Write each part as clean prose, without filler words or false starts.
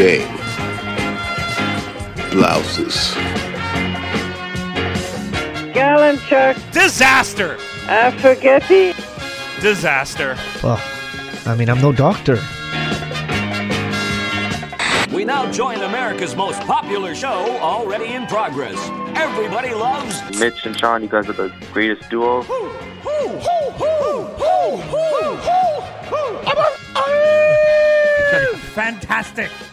game. Blouses. Gallinchuk. Disaster. Forgetti. Disaster. Well, I mean, I'm no doctor. We now join America's most popular show already in progress. Everybody loves... Mitch and Sean, you guys are the greatest duo. Fantastic.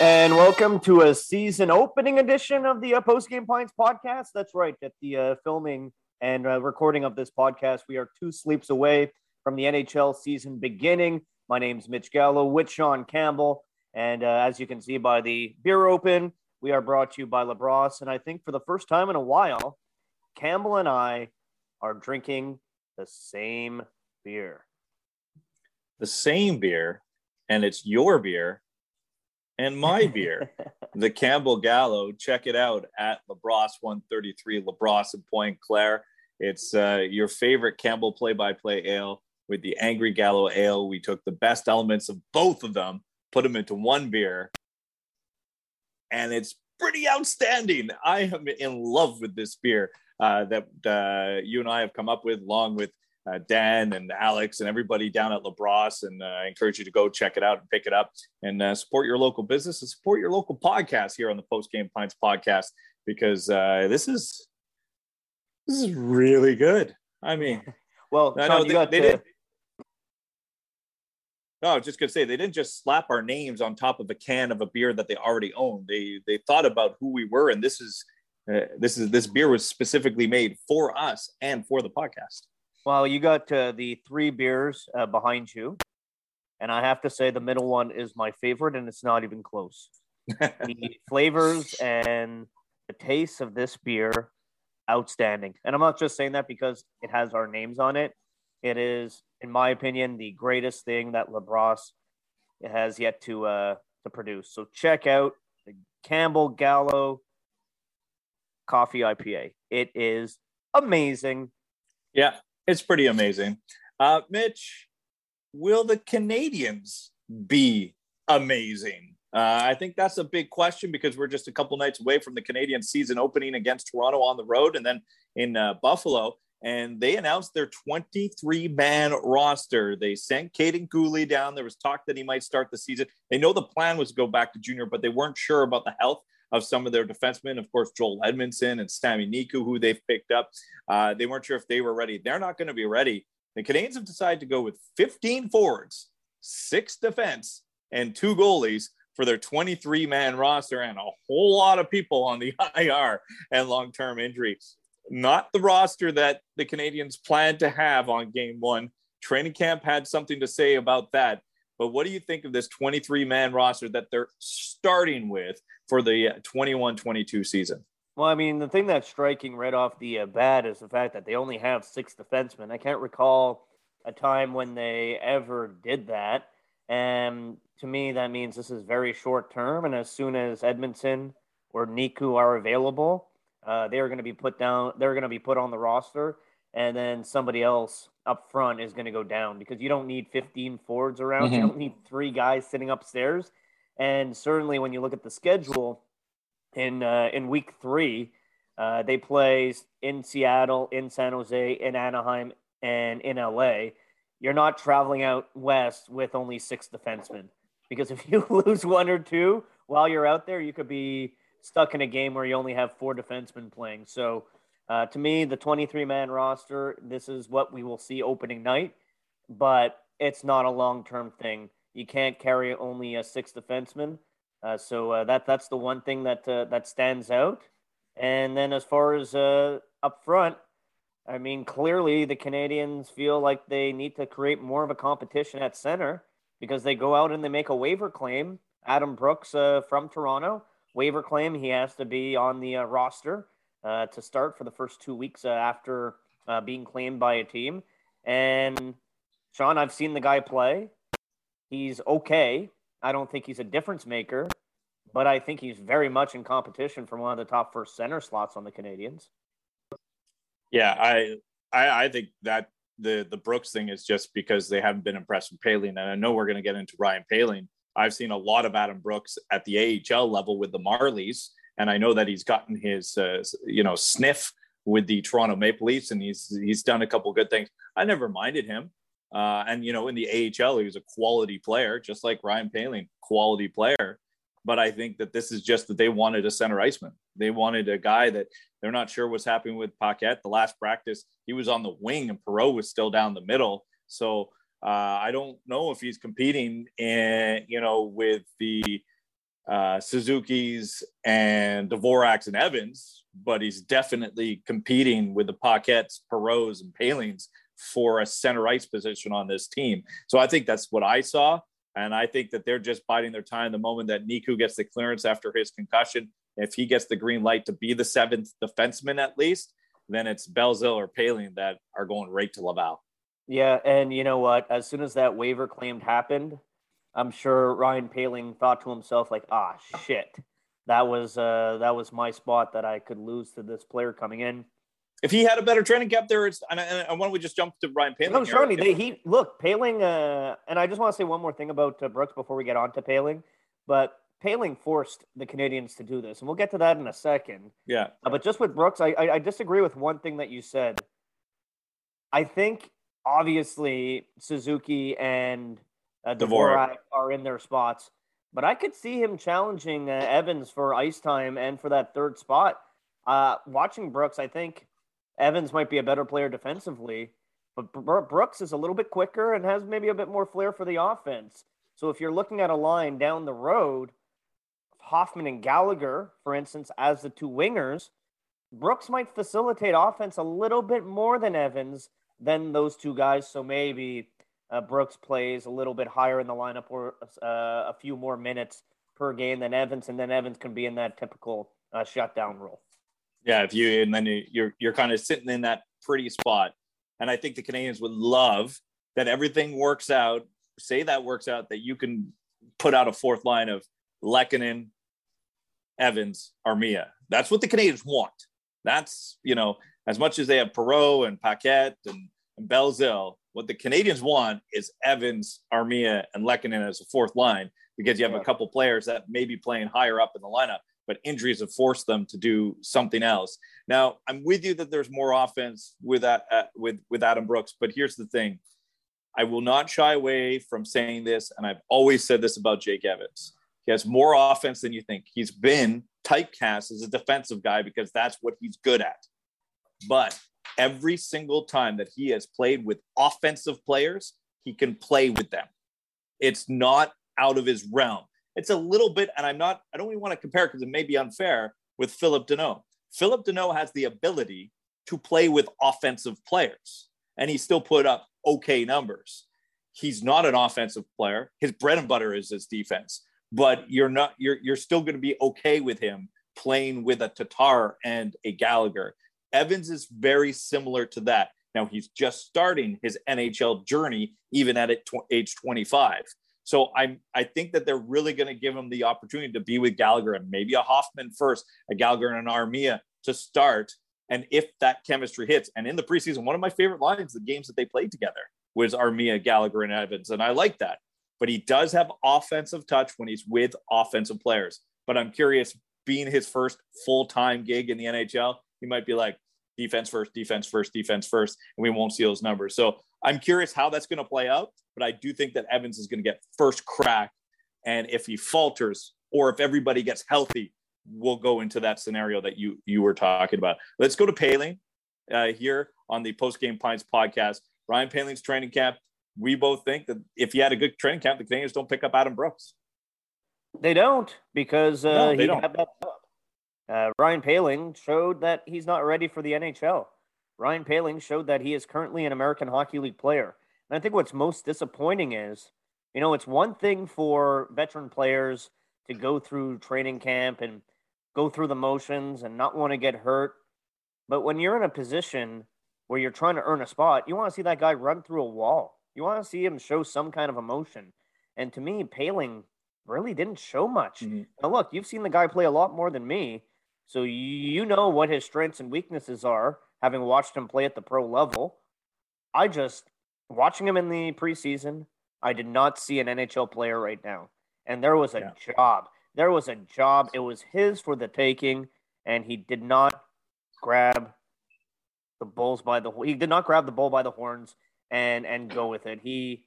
And welcome to a season opening edition of the Post Game Pints podcast. That's right. At the filming and recording of this podcast, we are two sleeps away from the NHL season beginning. My name's Mitch Gallo with Sean Campbell. And as you can see by the beer open, we are brought to you by LaBrosse. And I think for the first time in a while, Campbell and I are drinking the same beer. The same beer, and it's your beer. And my beer, the Campbell Gallo. Check it out at LaBrosse 133 LaBrosse in Pointe-Claire. It's your favorite Campbell play-by-play ale with the Angry Gallo Ale. We took the best elements of both of them, put them into one beer, and it's pretty outstanding. I am in love with this beer that you and I have come up with, along with Dan and Alex and everybody down at LaBrosse, and I encourage you to go check it out and pick it up and support your local business and support your local podcast here on the Post Game Pints podcast, because this is really good. I mean, well, Sean, no, I was just gonna say, they didn't just slap our names on top of a can of a beer that they already owned. They thought about who we were, and this beer was specifically made for us and for the podcast. Well, you got the three beers behind you, and I have to say the middle one is my favorite, and it's not even close. The flavors and the taste of this beer, outstanding. And I'm not just saying that because it has our names on it. It is, in my opinion, the greatest thing that LaBrosse has yet to produce. So check out the Campbell Gallo Coffee IPA. It is amazing. Yeah. It's pretty amazing. Mitch, will the Canadiens be amazing? I think that's a big question, because we're just a couple nights away from the Canadiens season opening against Toronto on the road and then in Buffalo. And they announced their 23-man roster. They sent Kaden Gooley down. There was talk that he might start the season. They know the plan was to go back to junior, but they weren't sure about the health of some of their defensemen, of course, Joel Edmundson and Sammy Niku, who they've picked up. They weren't sure if they were ready. They're not going to be ready. The Canadiens have decided to go with 15 forwards, 6 defense, and 2 goalies for their 23-man roster, and a whole lot of people on the IR and long-term injury. Not the roster that the Canadiens planned to have on game one. Training camp had something to say about that. But what do you think of this 23-man roster that they're starting with for the 21-22 season? Well, I mean, the thing that's striking right off the bat is the fact that they only have 6 defensemen. I can't recall a time when they ever did that. And to me, that means this is very short term. And as soon as Edmundson or Niku are available, they are going to be put down. They're going to be put on the roster. And then somebody else up front is going to go down, because you don't need 15 forwards around. Mm-hmm. You don't need 3 guys sitting upstairs. And certainly when you look at the schedule in week 3, they play in Seattle, in San Jose, in Anaheim, and in LA. You're not traveling out west with only 6 defensemen, because if you lose 1 or 2 while you're out there, you could be stuck in a game where you only have 4 defensemen playing. So to me, the 23-man roster, this is what we will see opening night, but it's not a long-term thing. You can't carry only 6 defensemen, so that's the one thing that stands out. And then as far as up front, I mean, clearly the Canadiens feel like they need to create more of a competition at center, because they go out and they make a waiver claim Adam Brooks from Toronto. Waiver claim, he has to be on the roster to start for the first 2 weeks after being claimed by a team. And Sean, I've seen the guy play. He's okay. I don't think he's a difference maker, but I think he's very much in competition for one of the top first center slots on the Canadiens. Yeah, I think that the Brooks thing is just because they haven't been impressed with Palin. And I know we're going to get into Ryan Palin. I've seen a lot of Adam Brooks at the AHL level with the Marlies, and I know that he's gotten his, sniff with the Toronto Maple Leafs, and he's done a couple of good things. I never minded him. And, you know, in the AHL, he was a quality player, just like Ryan Palin, quality player. But I think that this is just that they wanted a center iceman. They wanted a guy that they're not sure what's happening with Paquette. The last practice, he was on the wing and Perreault was still down the middle. So I don't know if he's competing in, with the Suzuki's and Dvorak's and Evans, but he's definitely competing with the Paquettes, Perreaults, and Palins for a center ice position on this team. So I think that's what I saw. And I think that they're just biding their time. The moment that Niku gets the clearance after his concussion, if he gets the green light to be the seventh defenseman at least, then it's Belzile or Palin that are going right to Laval. Yeah, and you know what? As soon as that waiver claim happened, I'm sure Ryan Palin thought to himself, like, shit, that was my spot that I could lose to this player coming in. If he had a better training camp there, and why don't we just jump to Ryan Palin? No, Shawnee, Palin, and I just want to say one more thing about Brooks before we get on to Palin, but Palin forced the Canadiens to do this, and we'll get to that in a second. Yeah. But just with Brooks, I disagree with one thing that you said. I think, obviously, Suzuki and Dvorak are in their spots, but I could see him challenging Evans for ice time and for that third spot. Watching Brooks, I think Evans might be a better player defensively, but Brooks is a little bit quicker and has maybe a bit more flair for the offense. So if you're looking at a line down the road, Hoffman and Gallagher, for instance, as the two wingers, Brooks might facilitate offense a little bit more than Evans than those two guys. So maybe Brooks plays a little bit higher in the lineup or a few more minutes per game than Evans, and then Evans can be in that typical shutdown role. Yeah, you're kind of sitting in that pretty spot. And I think the Canadiens would love that everything works out, that you can put out a fourth line of Lehkonen, Evans, Armia. That's what the Canadiens want. That's, as much as they have Perreault and Paquette and Belzile, what the Canadiens want is Evans, Armia, and Lehkonen as a fourth line, because you have a couple players that may be playing higher up in the lineup, but injuries have forced them to do something else. Now, I'm with you that there's more offense with Adam Brooks, but here's the thing. I will not shy away from saying this, and I've always said this about Jake Evans. He has more offense than you think. He's been typecast as a defensive guy because that's what he's good at. But every single time that he has played with offensive players, he can play with them. It's not out of his realm. It's a little bit, and I don't even want to compare because it may be unfair with Phillip Deneau. Phillip Deneau has the ability to play with offensive players, and he still put up okay numbers. He's not an offensive player. His bread and butter is his defense, but you're still going to be okay with him playing with a Tatar and a Gallagher. Evans is very similar to that. Now he's just starting his NHL journey, even at age 25. So I think that they're really going to give him the opportunity to be with Gallagher and maybe a Hoffman first, a Gallagher and an Armia to start. And if that chemistry hits, and in the preseason, one of my favorite lines, the games that they played together was Armia, Gallagher, and Evans. And I like that, but he does have offensive touch when he's with offensive players. But I'm curious, being his first full-time gig in the NHL, he might be like, defense first, and we won't see those numbers. So I'm curious how that's going to play out, but I do think that Evans is going to get first crack. And if he falters or if everybody gets healthy, we'll go into that scenario that you were talking about. Let's go to Palin here on the Post Game Pints podcast. Ryan Palin's training camp. We both think that if he had a good training camp, the Canadiens don't pick up Adam Brooks. They don't, because they don't have that up. Ryan Palin showed that he's not ready for the NHL. Ryan Palin showed that he is currently an American Hockey League player. And I think what's most disappointing is, it's one thing for veteran players to go through training camp and go through the motions and not want to get hurt. But when you're in a position where you're trying to earn a spot, you want to see that guy run through a wall. You want to see him show some kind of emotion. And to me, Poehling really didn't show much. Mm-hmm. Now, look, you've seen the guy play a lot more than me, so you know what his strengths and weaknesses are, having watched him play at the pro level. I just, watching him in the preseason, I did not see an NHL player right now. And there was a job. There was a job. It was his for the taking, and he did not grab the bulls by the horns and go with it. He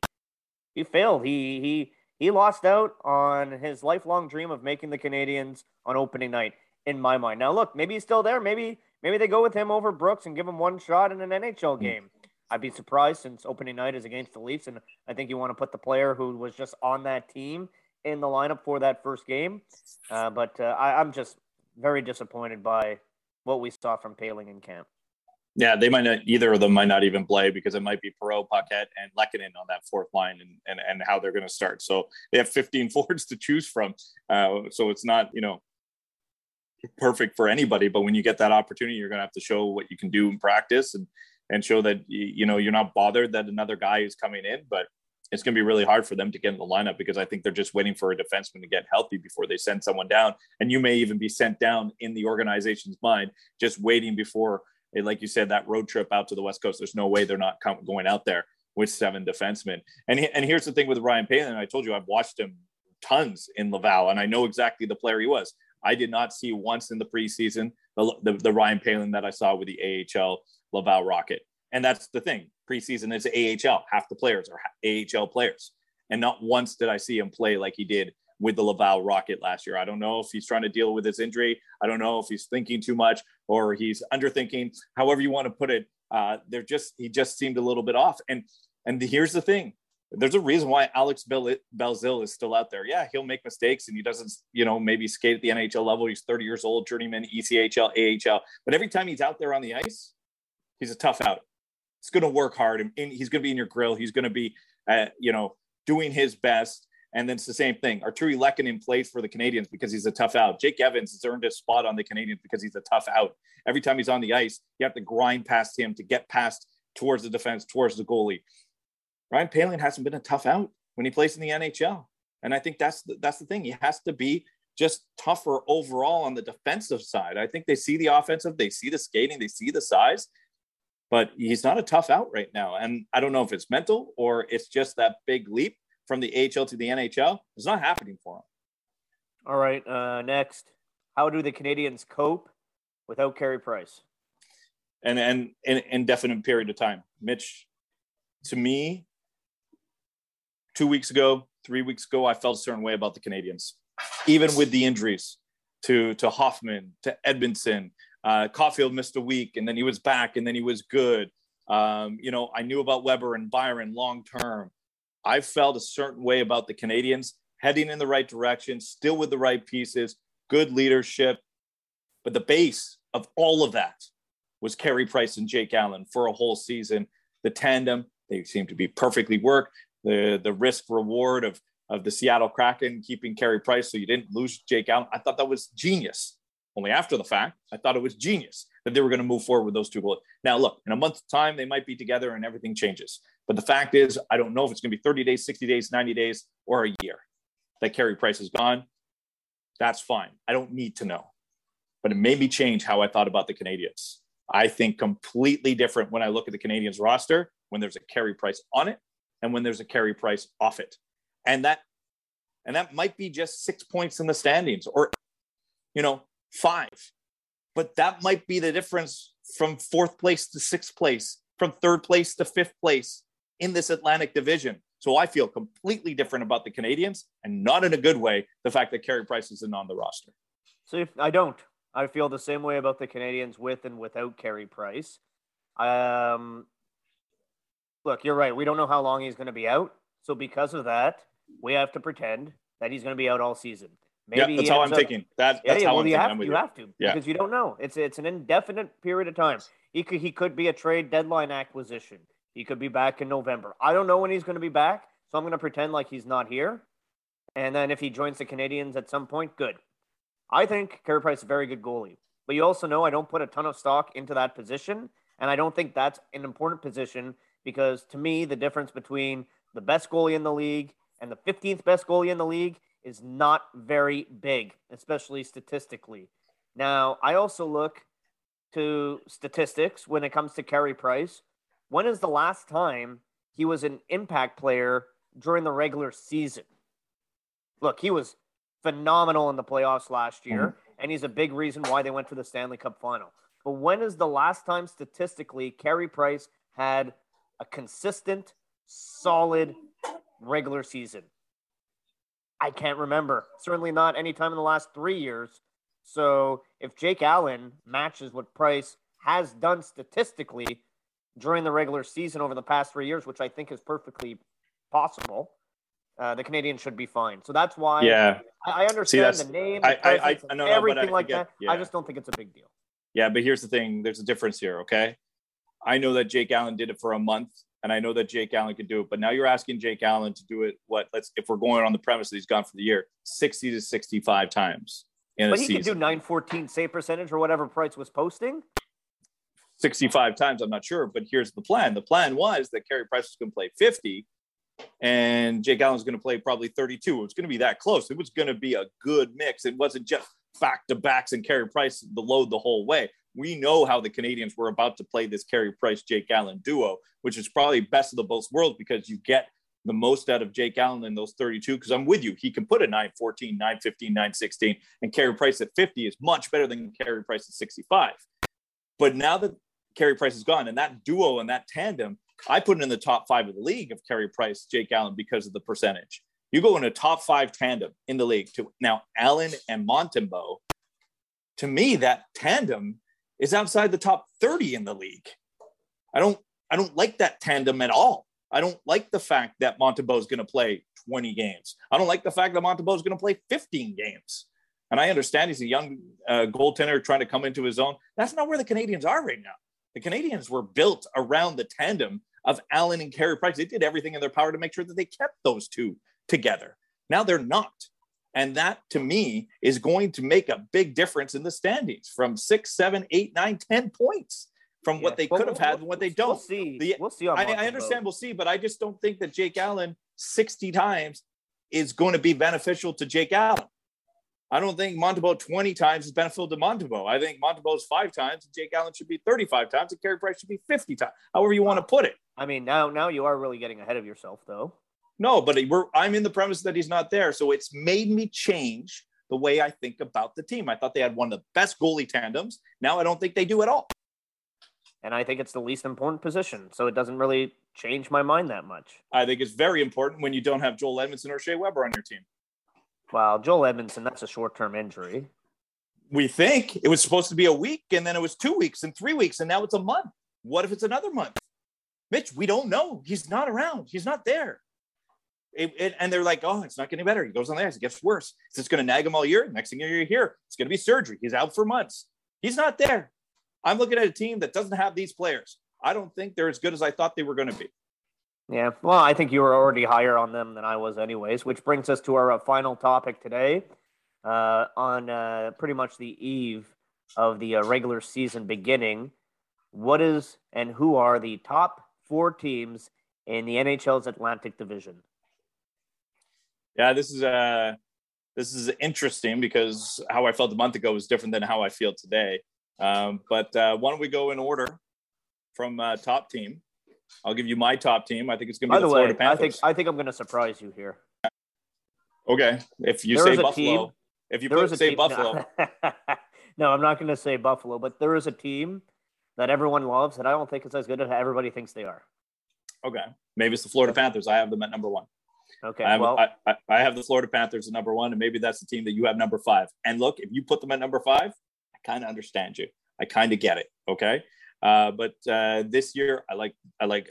failed. He lost out on his lifelong dream of making the Canadiens on opening night, in my mind. Now look, maybe he's still there. Maybe they go with him over Brooks and give him one shot in an NHL game. I'd be surprised, since opening night is against the Leafs, and I think you want to put the player who was just on that team in the lineup for that first game. But I'm just very disappointed by what we saw from Poehling in camp. Yeah, they might not, either of them might not even play, because it might be Perreault, Paquette, and Lehkonen on that fourth line and how they're going to start. So they have 15 forwards to choose from. So it's not, perfect for anybody. But when you get that opportunity, you're going to have to show what you can do in practice and show that, you're not bothered that another guy is coming in. But it's going to be really hard for them to get in the lineup, because I think they're just waiting for a defenseman to get healthy before they send someone down. And you may even be sent down in the organization's mind, just waiting before. Like you said, that road trip out to the West Coast, there's no way they're not going out there with seven defensemen. And here's the thing with Ryan Palin. I told you I've watched him tons in Laval, and I know exactly the player he was. I did not see once in the preseason the Ryan Palin that I saw with the AHL Laval Rocket. And that's the thing. Preseason is AHL. Half the players are AHL players. And not once did I see him play like he did with the Laval Rocket last year. I don't know if he's trying to deal with his injury. I don't know if he's thinking too much or he's underthinking, however you want to put it. He just seemed a little bit off. And here's the thing. There's a reason why Alex Belzile is still out there. Yeah, he'll make mistakes and he doesn't, maybe skate at the NHL level. He's 30 years old, journeyman, ECHL, AHL. But every time he's out there on the ice, he's a tough out. He's going to work hard. And he's going to be in your grill. He's going to be, doing his best. And then it's the same thing. Arturi Lehkonen plays for the Canadiens because he's a tough out. Jake Evans has earned a spot on the Canadiens because he's a tough out. Every time he's on the ice, you have to grind past him to get past towards the defense, towards the goalie. Ryan Poehling hasn't been a tough out when he plays in the NHL. And I think that's the thing. He has to be just tougher overall on the defensive side. I think they see the offensive, they see the skating, they see the size, but he's not a tough out right now. And I don't know if it's mental or it's just that big leap from the AHL to the NHL. It's not happening for him. All right, next. How do the Canadiens cope without Carey Price? And an indefinite period of time. Mitch, to me, 3 weeks ago, I felt a certain way about the Canadiens. Even with the injuries to Hoffman, to Edmundson, Caulfield missed a week, and then he was back, and then he was good. I knew about Weber and Byron long-term. I felt a certain way about the Canadiens, heading in the right direction, still with the right pieces, good leadership. But the base of all of that was Carey Price and Jake Allen for a whole season. The tandem, they seemed to be perfectly worked. The risk reward of the Seattle Kraken keeping Carey Price so you didn't lose Jake Allen. I thought that was genius. Only after the fact, I thought it was genius that they were going to move forward with those two goals. Now, look, in a month's time, they might be together and everything changes. But the fact is, I don't know if it's going to be 30 days, 60 days, 90 days, or a year that Carey Price is gone. That's fine. I don't need to know. But it made me change how I thought about the Canadiens. I think completely different when I look at the Canadiens roster, when there's a Carey Price on it and when there's a Carey Price off it. And that might be just 6 points in the standings or, 5. But that might be the difference from 4th place to 6th place, from 3rd place to 5th place in this Atlantic division. So I feel completely different about the Canadiens, and not in a good way, the fact that Carey Price isn't on the roster. I feel the same way about the Canadiens with and without Carey Price. Look, you're right. We don't know how long he's going to be out. So because of that, we have to pretend that he's going to be out all season. Maybe that's how I'm thinking. You have to, because you don't know. It's an indefinite period of time. He could be a trade deadline acquisition. He could be back in November. I don't know when he's going to be back, so I'm going to pretend like he's not here. And then if he joins the Canadiens at some point, good. I think Carey Price is a very good goalie. But you also know I don't put a ton of stock into that position, and I don't think that's an important position because, to me, the difference between the best goalie in the league and the 15th best goalie in the league is not very big, especially statistically. Now, I also look to statistics when it comes to Carey Price. When is the last time he was an impact player during the regular season? Look, he was phenomenal in the playoffs last year, and he's a big reason why they went to the Stanley Cup final. But when is the last time statistically Carey Price had a consistent, solid regular season? I can't remember. Certainly not any time in the last 3 years. So if Jake Allen matches what Price has done statistically during the regular season over the past 3 years, which I think is perfectly possible, the Canadiens should be fine. So that's why I understand the name, everything like that. Yeah. I just don't think it's a big deal. Yeah, but here's the thing. There's a difference here, okay? I know that Jake Allen did it for a month, and I know that Jake Allen could do it. But now you're asking Jake Allen to do it, if we're going on the premise that he's gone for the year, 60 to 65 times in a season. But he could do 914 save percentage or whatever Price was posting? 65 times, I'm not sure. But here's the plan. The plan was that Carey Price was going to play 50, and Jake Allen's going to play probably 32. It was going to be that close. It was going to be a good mix. It wasn't just back-to-backs and Carey Price the load the whole way. We know how the Canadiens were about to play this Carey Price-Jake Allen duo, which is probably best of the both worlds because you get the most out of Jake Allen in those 32, because I'm with you. He can put a 914, 915, 916, and Carey Price at 50 is much better than Carey Price at 65. But now that Carey Price is gone, and that duo and that tandem, I put it in the top five of the league of Carey Price, Jake Allen, because of the percentage. You go in a top five tandem in the league to now Allen and Montembeault. To me, that tandem is outside the top 30 in the league. I don't like that tandem at all. I don't like the fact that Montembeault is going to play 20 games. I don't like the fact that Montembeault is going to play 15 games. And I understand he's a young goaltender trying to come into his own. That's not where the Canadiens are right now. The Canadiens were built around the tandem of Allen and Carey Price. They did everything in their power to make sure that they kept those two together. Now they're not. And that, to me, is going to make a big difference in the standings from 6, 7, 8, 9, 10 points from what they could have had and what they don't. We'll see. I understand. We'll see. But I just don't think that Jake Allen 60 times is going to be beneficial to Jake Allen. I don't think Montembeault 20 times is beneficial to Montembeault. I think Montembeault's 5 times. And Jake Allen should be 35 times. And Carey Price should be 50 times. However you want to put it. I mean, now you are really getting ahead of yourself, though. No, but I'm in the premise that he's not there. So it's made me change the way I think about the team. I thought they had one of the best goalie tandems. Now I don't think they do at all. And I think it's the least important position. So it doesn't really change my mind that much. I think it's very important when you don't have Joel Edmundson or Shea Weber on your team. Well, Joel Edmundson, that's a short-term injury. We think it was supposed to be a week, and then it was 2 weeks and 3 weeks, and now it's a month. What if it's another month? Mitch, we don't know. He's not around. He's not there. And they're like, oh, it's not getting better. He goes on the ice. It gets worse. It's just going to nag him all year. Next thing you're here, it's going to be surgery. He's out for months. He's not there. I'm looking at a team that doesn't have these players. I don't think they're as good as I thought they were going to be. Yeah, well, I think you were already higher on them than I was anyways, which brings us to our final topic today on pretty much the eve of the regular season beginning. What is and who are the top 4 teams in the NHL's Atlantic Division? Yeah, this is interesting because how I felt a month ago was different than how I feel today. But why don't we go in order from top team? I'll give you my top team. I think it's going to be the Florida Panthers. I think I'm going to surprise you here. Okay, if you say Buffalo, Buffalo. No, I'm not going to say Buffalo. But there is a team that everyone loves that I don't think is as good as everybody thinks they are. Okay, maybe it's the Florida Panthers. I have them at number 1. Okay, I have the Florida Panthers at number 1, and maybe that's the team that you have number 5. And look, if you put them at number 5, I kind of understand you. I kind of get it. Okay, but this year I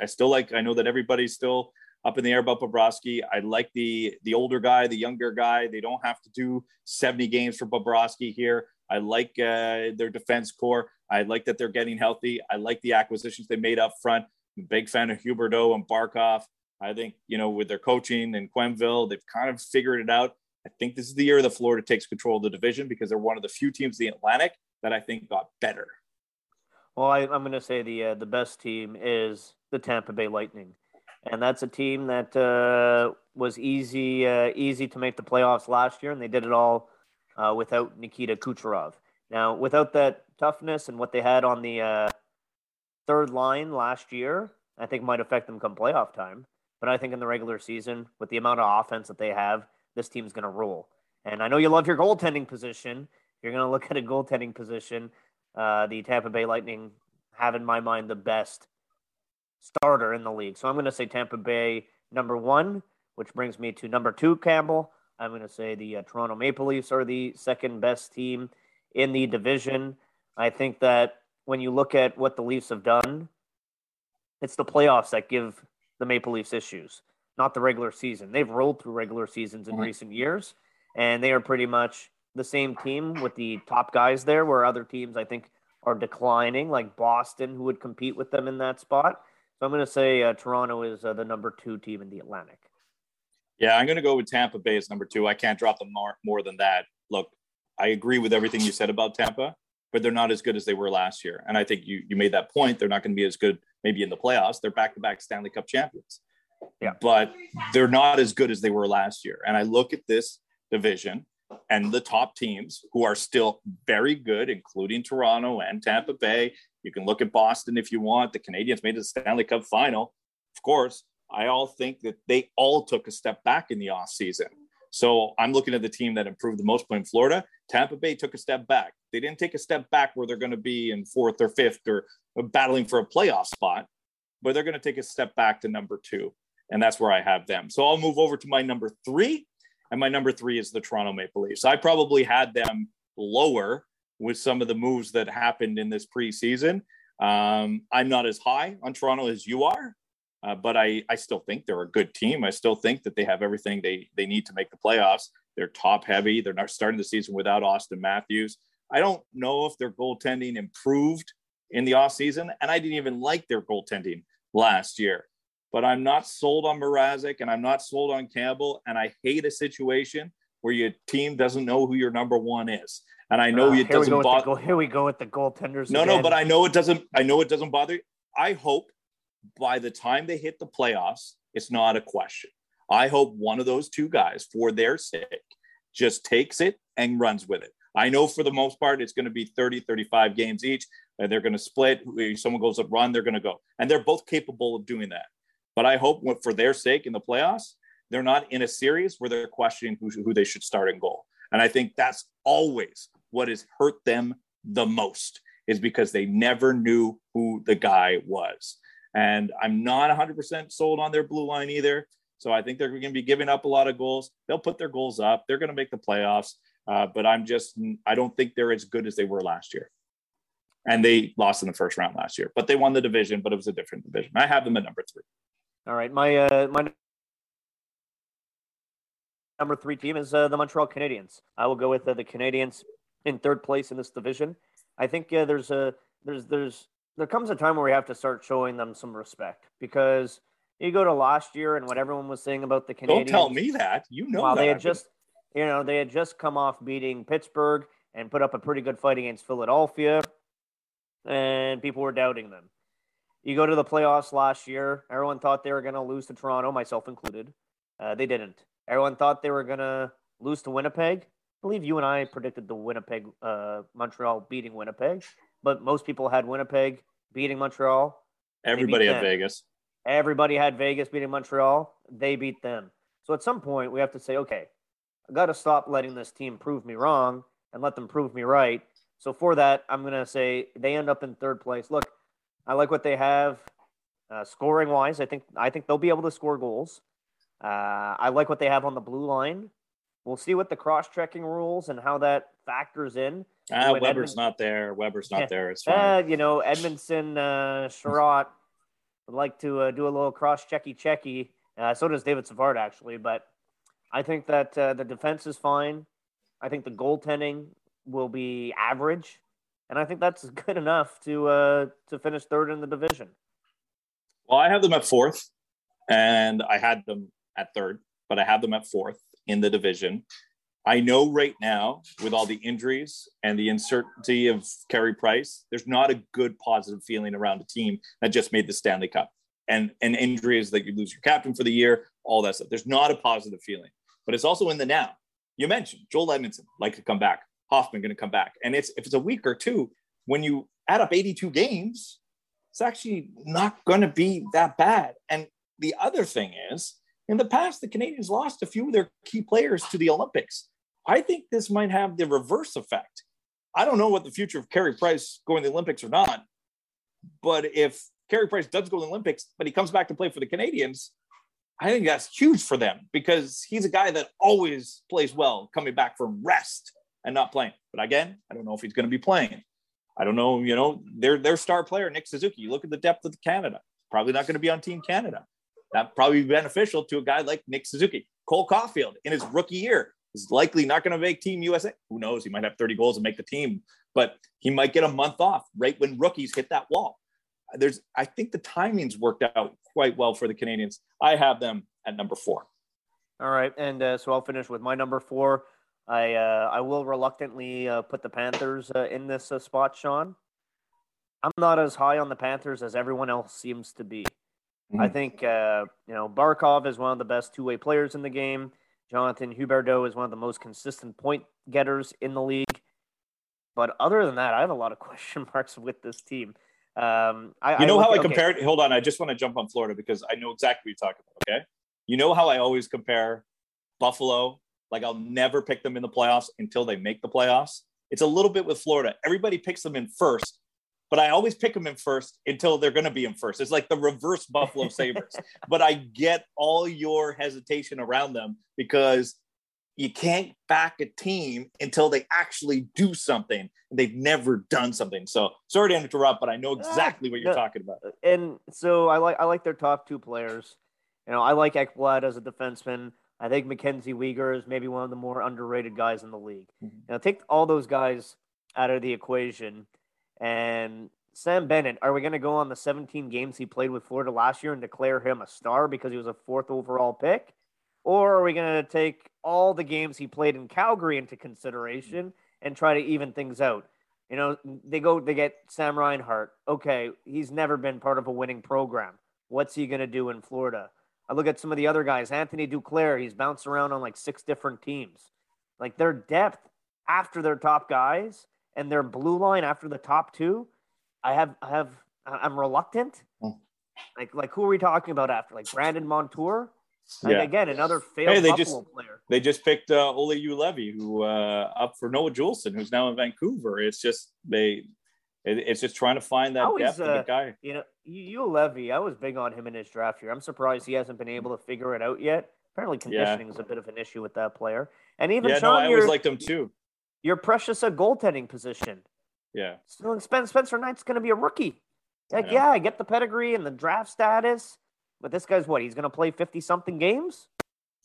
still like. I know that everybody's still up in the air about Bobrovsky. I like the older guy, the younger guy. They don't have to do 70 games for Bobrovsky here. I like their defense core. I like that they're getting healthy. I like the acquisitions they made up front. I'm a big fan of Huberdeau and Barkov. I think, you know, with their coaching and Quenneville, they've kind of figured it out. I think this is the year the Florida takes control of the division because they're one of the few teams in the Atlantic that I think got better. Well, I'm going to say the best team is the Tampa Bay Lightning. And that's a team that was easy to make the playoffs last year, and they did it all without Nikita Kucherov. Now, without that toughness and what they had on the third line last year, I think might affect them come playoff time. But I think in the regular season, with the amount of offense that they have, this team's going to rule. And I know you love your goaltending position. You're going to look at a goaltending position. The Tampa Bay Lightning have, in my mind, the best starter in the league. So I'm going to say Tampa Bay number 1, which brings me to number 2, Campbell. I'm going to say the Toronto Maple Leafs are the second best team in the division. I think that when you look at what the Leafs have done, it's the playoffs that give the Maple Leafs issues, not the regular season. They've rolled through regular seasons in recent years, and they are pretty much the same team with the top guys there, where other teams, I think, are declining, like Boston, who would compete with them in that spot. So I'm going to say Toronto is the number 2 team in the Atlantic. Yeah, I'm going to go with Tampa Bay as number 2. I can't drop them more than that. Look, I agree with everything you said about Tampa, but they're not as good as they were last year. And I think you made that point. They're not going to be as good maybe in the playoffs. They're back-to-back Stanley Cup champions. Yeah. But they're not as good as they were last year. And I look at this division and the top teams who are still very good, including Toronto and Tampa Bay. You can look at Boston if you want. The Canadiens made it to the Stanley Cup final. Of course, I all think that they all took a step back in the offseason. So I'm looking at the team that improved the most playing Florida. Tampa Bay took a step back. They didn't take a step back where they're going to be in 4th or 5th or battling for a playoff spot, but they're going to take a step back to number 2. And that's where I have them. So I'll move over to my number 3. And my number 3 is the Toronto Maple Leafs. I probably had them lower with some of the moves that happened in this preseason. I'm not as high on Toronto as you are, but I still think they're a good team. I still think that they have everything they need to make the playoffs. They're top heavy. They're not starting the season without Austin Matthews. I don't know if their goaltending improved in the offseason, and I didn't even like their goaltending last year. But I'm not sold on Mrazek, and I'm not sold on Campbell, and I hate a situation where your team doesn't know who your number 1 is. And I know it doesn't bother. Here we go with the goaltenders. No, but I know it doesn't. I know it doesn't bother you. I hope by the time they hit the playoffs, it's not a question. I hope one of those two guys, for their sake, just takes it and runs with it. I know for the most part, it's going to be 30, 35 games each. And they're going to split. If someone goes up run, they're going to go. And they're both capable of doing that. But I hope for their sake in the playoffs, they're not in a series where they're questioning who they should start in goal. And I think that's always what has hurt them the most, is because they never knew who the guy was. And I'm not 100% sold on their blue line either. So I think they're going to be giving up a lot of goals. They'll put their goals up. They're going to make the playoffs. But I don't think they're as good as they were last year. And they lost in the first round last year, but they won the division, but it was a different division. I have them at number 3. All right. My number 3 team is the Montreal Canadiens. I will go with the Canadiens in 3rd place in this division. I think there comes a time where we have to start showing them some respect, because you go to last year and what everyone was saying about the Canadiens. Don't tell me that. They had just come off beating Pittsburgh and put up a pretty good fight against Philadelphia, and people were doubting them. You go to the playoffs last year. Everyone thought they were going to lose to Toronto, myself included. They didn't. Everyone thought they were going to lose to Winnipeg. I believe you and I predicted the Winnipeg, Montreal beating Winnipeg, but most people had Winnipeg beating Montreal. Everybody had Vegas. Everybody had Vegas beating Montreal. They beat them. So at some point we have to say, okay, I got to stop letting this team prove me wrong and let them prove me right. So for that, I'm going to say they end up in 3rd place. Look, I like what they have scoring wise. I think they'll be able to score goals. I like what they have on the blue line. We'll see what the cross-checking rules and how that factors in. Weber's not there. It's fine. Edmundson, Sherratt would like to do a little cross-checky. So does David Savard, actually. But I think that the defense is fine. I think the goaltending will be average. And I think that's good enough to finish 3rd in the division. Well, I have them at 4th. And I had them at third, but I have them at fourth in the division. I know right now, with all the injuries and the uncertainty of Carey Price, there's not a good positive feeling around a team that just made the Stanley Cup. And injuries that you lose your captain for the year, all that stuff. There's not a positive feeling, but it's also in the now. You mentioned Joel Edmundson like to come back, Hoffman going to come back. And it's if it's a week or two, when you add up 82 games, it's actually not going to be that bad. And the other thing is, in the past, the Canadiens lost a few of their key players to the Olympics. I think this might have the reverse effect. I don't know what the future of Carey Price going to the Olympics or not, but if Carey Price does go to the Olympics, but he comes back to play for the Canadiens, I think that's huge for them because he's a guy that always plays well coming back from rest and not playing. But again, I don't know if he's going to be playing. I don't know, you know, their star player, Nick Suzuki, you look at the depth of Canada, probably not going to be on Team Canada. That probably be beneficial to a guy like Nick Suzuki. Cole Caulfield in his rookie year is likely not going to make Team USA. Who knows? He might have 30 goals and make the team, but he might get a month off right when rookies hit that wall. I think the timing's worked out quite well for the Canadiens. I have them at number four. All right, and so I'll finish with my number four. I will reluctantly put the Panthers in this spot, Sean. I'm not as high on the Panthers as everyone else seems to be. I think, Barkov is one of the best two-way players in the game. Jonathan Huberdeau is one of the most consistent point getters in the league. But other than that, I have a lot of question marks with this team. Compare it? Hold on. I just want to jump on Florida because I know exactly what you're talking about, okay? You know how I always compare Buffalo? Like, I'll never pick them in the playoffs until they make the playoffs. It's a little bit with Florida. Everybody picks them in first. But I always pick them in first until they're going to be in first. It's like the reverse Buffalo Sabres. But I get all your hesitation around them because you can't back a team until they actually do something. They've never done something. So sorry to interrupt, but I know exactly what you're talking about. And so I like their top two players. You know, I like Ekblad as a defenseman. I think Mackenzie Weegar is maybe one of the more underrated guys in the league. Mm-hmm. Now take all those guys out of the equation. And Sam Bennett, are we going to go on the 17 games he played with Florida last year and declare him a star because he was a fourth overall pick? Or are we going to take all the games he played in Calgary into consideration and try to even things out? You know, they get Sam Reinhart. Okay, he's never been part of a winning program. What's he going to do in Florida? I look at some of the other guys. Anthony Duclair, he's bounced around on like 6 different teams. Like their depth after their top guys and their blue line after the top two, I'm reluctant. Like who are we talking about after? Like Brandon Montour? Again, another failed Buffalo player. They just picked Ole Ulevy, who up for Noah Juleson, who's now in Vancouver. It's just trying to find that depth of the guy. You know, Ulevy, I was big on him in his draft year. I'm surprised he hasn't been able to figure it out yet. Apparently conditioning is a bit of an issue with that player. And even Sean, I always liked him too. You're precious a goaltending position. Yeah. So Spencer Knight's going to be a rookie. I get the pedigree and the draft status, but this guy's what? He's going to play 50-something games?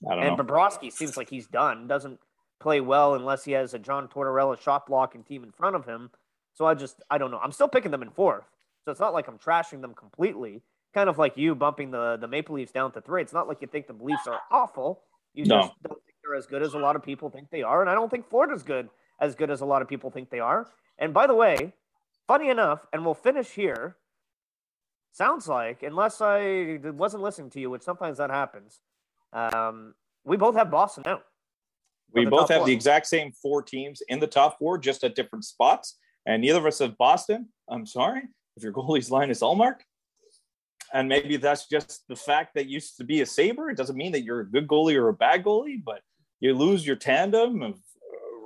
I don't know. And Bobrovsky seems like he's done. Doesn't play well unless he has a John Tortorella shot blocking team in front of him. So I don't know. I'm still picking them in fourth. So it's not like I'm trashing them completely. Kind of like you bumping the Maple Leafs down to 3. It's not like you think the Leafs are awful. You just don't think they're as good as a lot of people think they are. And I don't think Florida's good as a lot of people think they are. And by the way, funny enough, and we'll finish here, sounds like, unless I wasn't listening to you, which sometimes that happens, we both have Boston out. We both have the exact same 4 teams in the top 4, just at different spots. And neither of us have Boston. I'm sorry if your goalie's line is Allmark. And maybe that's just the fact that you used to be a Sabre. It doesn't mean that you're a good goalie or a bad goalie, but you lose your tandem of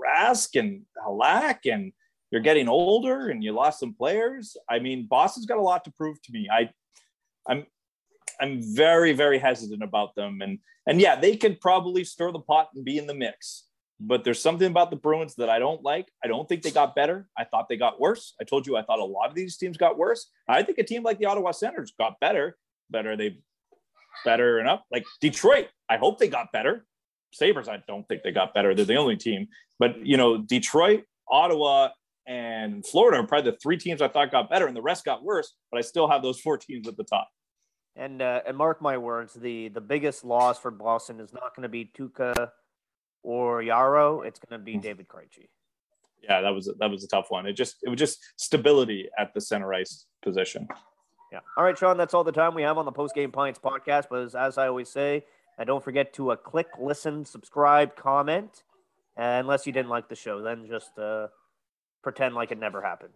Rask and Halak, and you're getting older, and you lost some players. I mean, Boston's got a lot to prove to me. I'm very, very hesitant about them, and yeah, they could probably stir the pot and be in the mix. But there's something about the Bruins that I don't like. I don't think they got better. I thought they got worse. I told you I thought a lot of these teams got worse. I think a team like the Ottawa Senators got better. But are they better enough? Like Detroit, I hope they got better. Sabres, I don't think they got better. They're the only team. But, you know, Detroit, Ottawa, and Florida are probably the 3 teams I thought got better, and the rest got worse. But I still have those 4 teams at the top. And mark my words, the biggest loss for Boston is not going to be Tuukka or Yarrow. It's going to be David Krejci. Yeah, that was a tough one. It was just stability at the center ice position. Yeah. All right, Sean, that's all the time we have on the Post Game Pints podcast. But as I always say, don't forget to click, listen, subscribe, comment. Unless you didn't like the show, then just pretend like it never happened.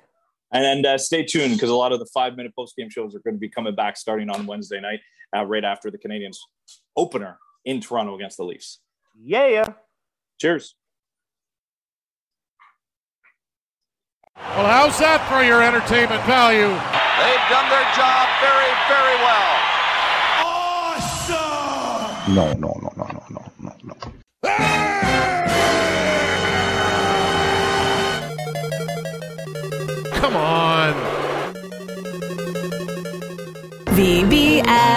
And stay tuned, because a lot of the 5-minute post-game shows are going to be coming back starting on Wednesday night, right after the Canadiens opener in Toronto against the Leafs. Yeah. Cheers. Well, how's that for your entertainment value? They've done their job very, very well. Awesome! No. Come on. VBS.